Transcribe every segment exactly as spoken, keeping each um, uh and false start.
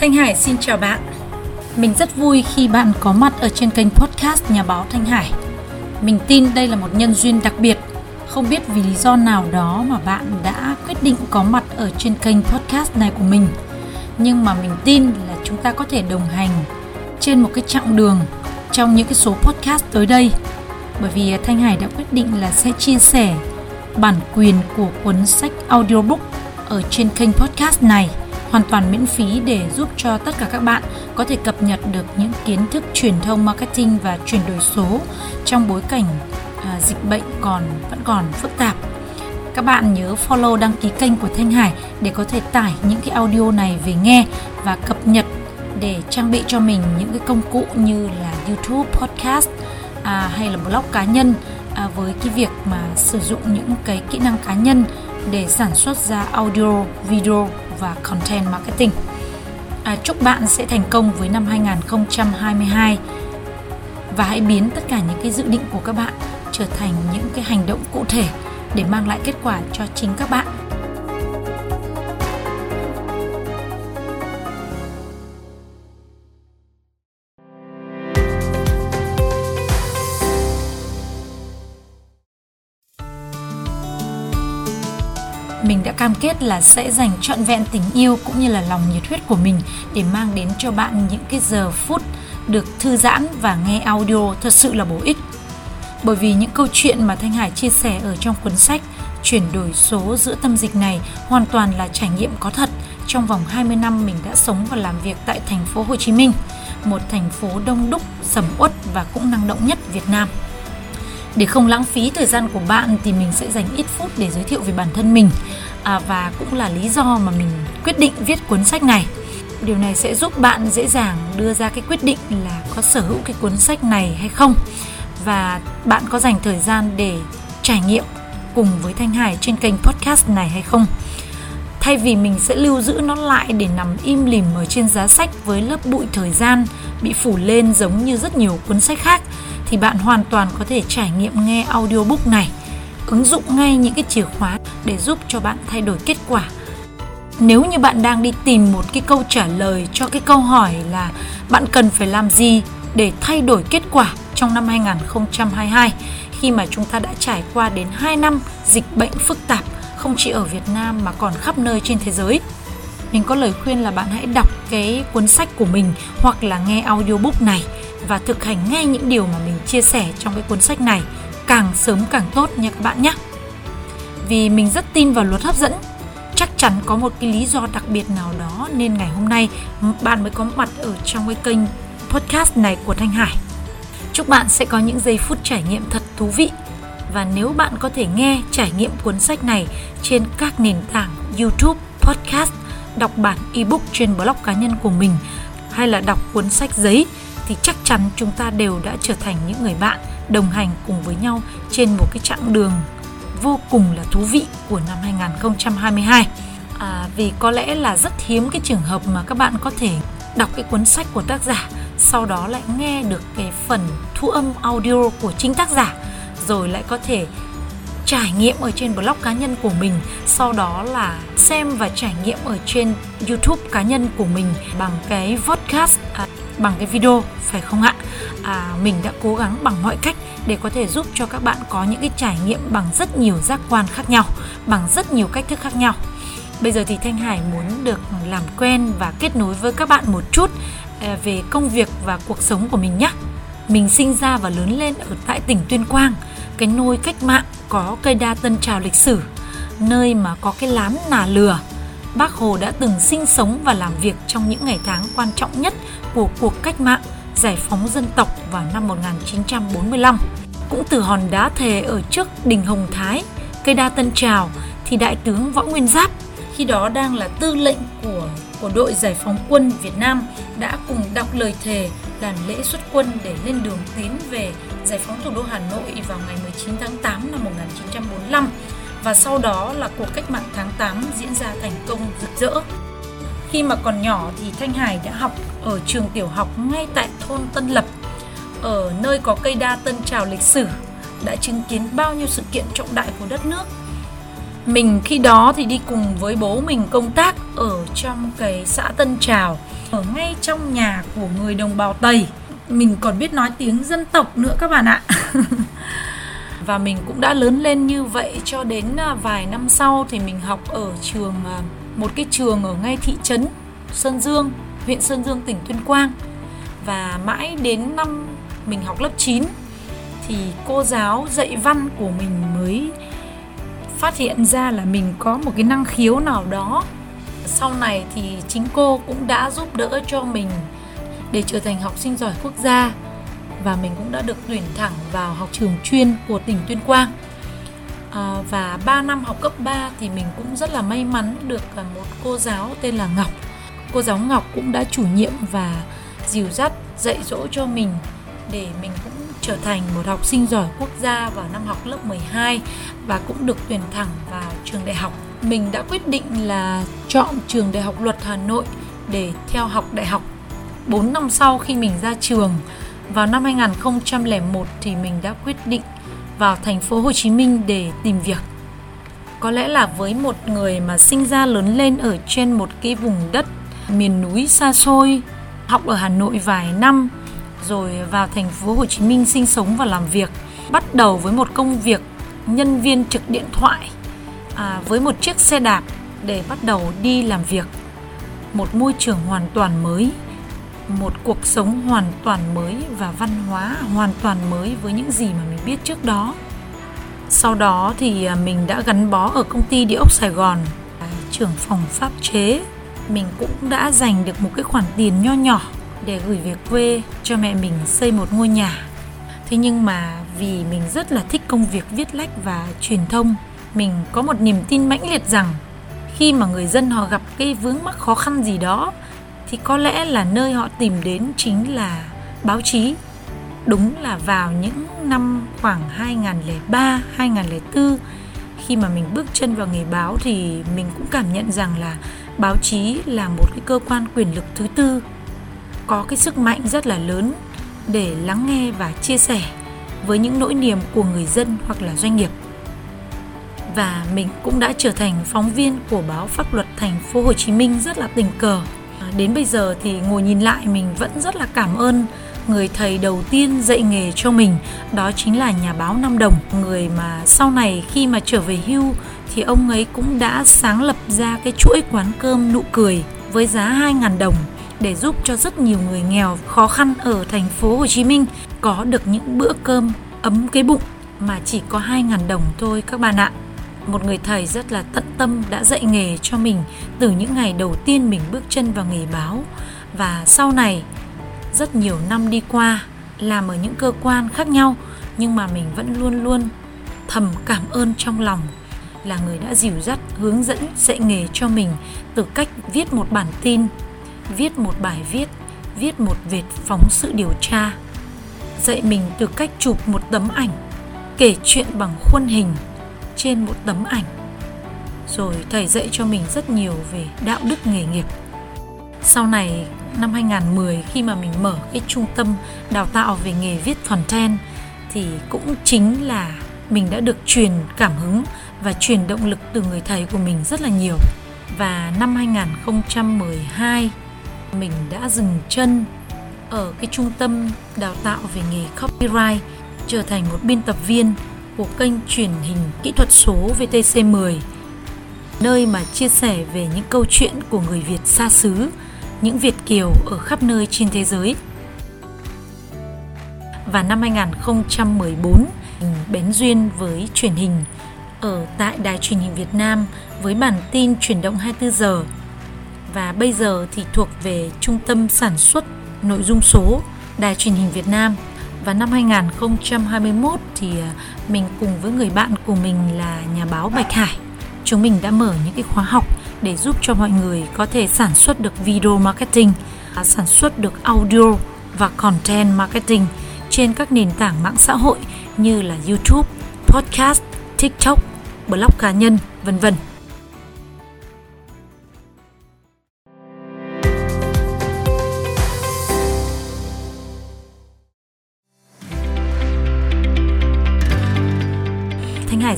Thanh Hải xin chào bạn. Mình rất vui khi bạn có mặt ở trên kênh podcast Nhà báo Thanh Hải. Mình tin đây là một nhân duyên đặc biệt. Không biết vì lý do nào đó mà bạn đã quyết định có mặt ở trên kênh podcast này của mình. Nhưng mà mình tin là chúng ta có thể đồng hành trên một cái chặng đường trong những cái số podcast tới đây. Bởi vì Thanh Hải đã quyết định là sẽ chia sẻ bản quyền của cuốn sách audiobook ở trên kênh podcast này hoàn toàn miễn phí để giúp cho tất cả các bạn có thể cập nhật được những kiến thức truyền thông marketing và chuyển đổi số trong bối cảnh à, dịch bệnh còn vẫn còn phức tạp. Các bạn nhớ follow đăng ký kênh của Thanh Hải để có thể tải những cái audio này về nghe và cập nhật để trang bị cho mình những cái công cụ như là YouTube, podcast à, hay là blog cá nhân à, với cái việc mà sử dụng những cái kỹ năng cá nhân để sản xuất ra audio, video và content marketing. À, chúc bạn sẽ thành công với năm hai không hai hai và hãy biến tất cả những cái dự định của các bạn trở thành những cái hành động cụ thể để mang lại kết quả cho chính các bạn. Mình đã cam kết là sẽ dành trọn vẹn tình yêu cũng như là lòng nhiệt huyết của mình để mang đến cho bạn những cái giờ phút được thư giãn và nghe audio thật sự là bổ ích. Bởi vì những câu chuyện mà Thanh Hải chia sẻ ở trong cuốn sách Chuyển đổi số giữa tâm dịch này hoàn toàn là trải nghiệm có thật. Trong vòng hai mươi năm mình đã sống và làm việc tại thành phố Hồ Chí Minh, một thành phố đông đúc, sầm uất và cũng năng động nhất Việt Nam. Để không lãng phí thời gian của bạn thì mình sẽ dành ít phút để giới thiệu về bản thân mình à, và cũng là lý do mà mình quyết định viết cuốn sách này. Điều này sẽ giúp bạn dễ dàng đưa ra cái quyết định là có sở hữu cái cuốn sách này hay không và bạn có dành thời gian để trải nghiệm cùng với Thanh Hải trên kênh podcast này hay không. Thay vì mình sẽ lưu giữ nó lại để nằm im lìm ở trên giá sách với lớp bụi thời gian bị phủ lên giống như rất nhiều cuốn sách khác, thì bạn hoàn toàn có thể trải nghiệm nghe audiobook này, ứng dụng ngay những cái chìa khóa để giúp cho bạn thay đổi kết quả. Nếu như bạn đang đi tìm một cái câu trả lời cho cái câu hỏi là bạn cần phải làm gì để thay đổi kết quả trong năm hai không hai hai, khi mà chúng ta đã trải qua đến hai năm dịch bệnh phức tạp, không chỉ ở Việt Nam mà còn khắp nơi trên thế giới, mình có lời khuyên là bạn hãy đọc cái cuốn sách của mình hoặc là nghe audiobook này và thực hành ngay những điều mà mình chia sẻ trong cái cuốn sách này, càng sớm càng tốt nha các bạn nhé. Vì mình rất tin vào luật hấp dẫn, chắc chắn có một cái lý do đặc biệt nào đó nên ngày hôm nay bạn mới có mặt ở trong cái kênh podcast này của Thanh Hải. Chúc bạn sẽ có những giây phút trải nghiệm thật thú vị và nếu bạn có thể nghe trải nghiệm cuốn sách này trên các nền tảng YouTube, podcast, đọc bản ebook trên blog cá nhân của mình hay là đọc cuốn sách giấy, thì chắc chắn chúng ta đều đã trở thành những người bạn đồng hành cùng với nhau trên một cái chặng đường vô cùng là thú vị của năm hai không hai hai. À, vì có lẽ là rất hiếm cái trường hợp mà các bạn có thể đọc cái cuốn sách của tác giả, sau đó lại nghe được cái phần thu âm audio của chính tác giả, rồi lại có thể trải nghiệm ở trên blog cá nhân của mình, sau đó là xem và trải nghiệm ở trên YouTube cá nhân của mình bằng cái podcast, à, bằng cái video, phải không ạ? À, mình đã cố gắng bằng mọi cách để có thể giúp cho các bạn có những cái trải nghiệm bằng rất nhiều giác quan khác nhau, bằng rất nhiều cách thức khác nhau. Bây giờ thì Thanh Hải muốn được làm quen và kết nối với các bạn một chút về công việc và cuộc sống của mình nhé. Mình sinh ra và lớn lên ở tại tỉnh Tuyên Quang, cái nôi cách mạng có cây đa Tân Trào lịch sử, nơi mà có cái lán nà lừa. Bác Hồ đã từng sinh sống và làm việc trong những ngày tháng quan trọng nhất của cuộc cách mạng giải phóng dân tộc vào năm một nghìn chín trăm bốn mươi lăm. Cũng từ hòn đá thề ở trước đình Hồng Thái, cây đa Tân Trào, thì Đại tướng Võ Nguyên Giáp, khi đó đang là tư lệnh của, của đội giải phóng quân Việt Nam, đã cùng đọc lời thề làm lễ xuất quân để lên đường tiến về giải phóng thủ đô Hà Nội vào ngày mười chín tháng tám năm một nghìn chín trăm bốn mươi lăm. Và sau đó là cuộc cách mạng tháng tám diễn ra thành công rực rỡ. Khi mà còn nhỏ thì Thanh Hải đã học ở trường tiểu học ngay tại thôn Tân Lập, ở nơi có cây đa Tân Trào lịch sử, đã chứng kiến bao nhiêu sự kiện trọng đại của đất nước. Mình khi đó thì đi cùng với bố mình công tác ở trong cái xã Tân Trào, ở ngay trong nhà của người đồng bào Tây. Mình còn biết nói tiếng dân tộc nữa các bạn ạ. Và mình cũng đã lớn lên như vậy cho đến vài năm sau thì mình học ở trường, một cái trường ở ngay thị trấn Sơn Dương, huyện Sơn Dương, tỉnh Tuyên Quang. Và mãi đến năm mình học lớp chín thì cô giáo dạy văn của mình mới phát hiện ra là mình có một cái năng khiếu nào đó. Sau này thì chính cô cũng đã giúp đỡ cho mình để trở thành học sinh giỏi quốc gia. Và mình cũng đã được tuyển thẳng vào học trường chuyên của tỉnh Tuyên Quang. à, Và ba năm học cấp ba thì mình cũng rất là may mắn được một cô giáo tên là Ngọc. Cô giáo Ngọc cũng đã chủ nhiệm và dìu dắt dạy dỗ cho mình để mình cũng trở thành một học sinh giỏi quốc gia vào năm học lớp mười hai và cũng được tuyển thẳng vào trường đại học. Mình đã quyết định là chọn trường Đại học Luật Hà Nội để theo học đại học. bốn năm sau khi mình ra trường, vào năm hai nghìn không trăm lẻ một thì mình đã quyết định vào thành phố Hồ Chí Minh để tìm việc. Có lẽ là với một người mà sinh ra lớn lên ở trên một cái vùng đất miền núi xa xôi, học ở Hà Nội vài năm, rồi vào thành phố Hồ Chí Minh sinh sống và làm việc. Bắt đầu với một công việc nhân viên trực điện thoại, à, với một chiếc xe đạp để bắt đầu đi làm việc. Một môi trường hoàn toàn mới, một cuộc sống hoàn toàn mới và văn hóa hoàn toàn mới với những gì mà mình biết trước đó. Sau đó thì mình đã gắn bó ở công ty Địa ốc Sài Gòn, trưởng phòng pháp chế. Mình cũng đã giành được một cái khoản tiền nho nhỏ để gửi về quê cho mẹ mình xây một ngôi nhà. Thế nhưng mà vì mình rất là thích công việc viết lách và truyền thông, mình có một niềm tin mãnh liệt rằng khi mà người dân họ gặp cái vướng mắc khó khăn gì đó thì có lẽ là nơi họ tìm đến chính là báo chí. Đúng là vào những năm khoảng hai nghìn lẻ ba, hai nghìn lẻ bốn, khi mà mình bước chân vào nghề báo thì mình cũng cảm nhận rằng là báo chí là một cái cơ quan quyền lực thứ tư, có cái sức mạnh rất là lớn để lắng nghe và chia sẻ với những nỗi niềm của người dân hoặc là doanh nghiệp. Và mình cũng đã trở thành phóng viên của báo Pháp Luật thành phố Hồ Chí Minh rất là tình cờ. Đến bây giờ thì ngồi nhìn lại mình vẫn rất là cảm ơn người thầy đầu tiên dạy nghề cho mình, đó chính là nhà báo Nam Đồng, người mà sau này khi mà trở về hưu thì ông ấy cũng đã sáng lập ra cái chuỗi quán cơm nụ cười với giá hai nghìn đồng để giúp cho rất nhiều người nghèo khó khăn ở thành phố Hồ Chí Minh có được những bữa cơm ấm cái bụng mà chỉ có hai nghìn đồng thôi các bạn ạ. Một người thầy rất là tận tâm đã dạy nghề cho mình từ những ngày đầu tiên mình bước chân vào nghề báo. Và sau này, rất nhiều năm đi qua, làm ở những cơ quan khác nhau, nhưng mà mình vẫn luôn luôn thầm cảm ơn trong lòng là người đã dìu dắt, hướng dẫn, dạy nghề cho mình từ cách viết một bản tin, viết một bài viết, viết một vệt phóng sự điều tra, dạy mình từ cách chụp một tấm ảnh, kể chuyện bằng khuôn hình trên một tấm ảnh. Rồi thầy dạy cho mình rất nhiều về đạo đức nghề nghiệp. Sau này năm hai nghìn mười, khi mà mình mở cái trung tâm đào tạo về nghề viết content, thì cũng chính là mình đã được truyền cảm hứng và truyền động lực từ người thầy của mình rất là nhiều. Và năm hai nghìn không trăm mười hai, mình đã dừng chân ở cái trung tâm đào tạo về nghề copyright, trở thành một biên tập viên của kênh truyền hình kỹ thuật số vê tê xê mười, nơi mà chia sẻ về những câu chuyện của người Việt xa xứ, những Việt kiều ở khắp nơi trên thế giới. Và năm hai nghìn không trăm mười bốn, mình bén duyên với truyền hình ở tại Đài truyền hình Việt Nam với bản tin chuyển động hai mươi tư giờ. Và bây giờ thì thuộc về Trung tâm Sản xuất Nội dung số Đài truyền hình Việt Nam. Và năm hai nghìn không trăm hai mươi mốt thì mình cùng với người bạn của mình là nhà báo Bạch Hải, chúng mình đã mở những cái khóa học để giúp cho mọi người có thể sản xuất được video marketing, sản xuất được audio và content marketing trên các nền tảng mạng xã hội như là YouTube, podcast, TikTok, blog cá nhân, vân vân.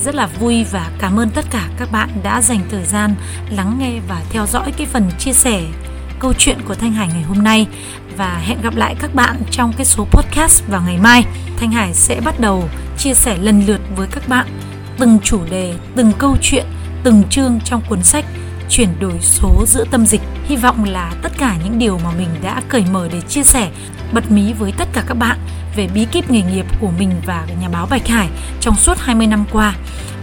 rất là vui và cảm ơn tất cả các bạn đã dành thời gian lắng nghe và theo dõi cái phần chia sẻ câu chuyện của Thanh Hải ngày hôm nay. Và hẹn gặp lại các bạn trong cái số podcast vào ngày mai. Thanh Hải sẽ bắt đầu chia sẻ lần lượt với các bạn từng chủ đề, từng câu chuyện, từng chương trong cuốn sách Chuyển đổi số giữa tâm dịch. Hy vọng là tất cả những điều mà mình đã cởi mở để chia sẻ, bật mí với tất cả các bạn về bí kíp nghề nghiệp của mình và nhà báo Bạch Hải trong suốt hai mươi năm qua.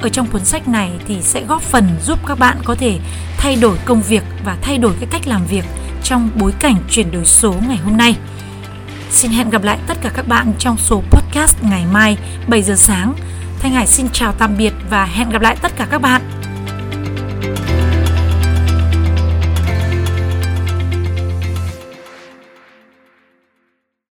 Ở trong cuốn sách này thì sẽ góp phần giúp các bạn có thể thay đổi công việc và thay đổi cái cách làm việc trong bối cảnh chuyển đổi số ngày hôm nay. Xin hẹn gặp lại tất cả các bạn trong số podcast ngày mai bảy giờ sáng. Thanh Hải xin chào tạm biệt và hẹn gặp lại tất cả các bạn.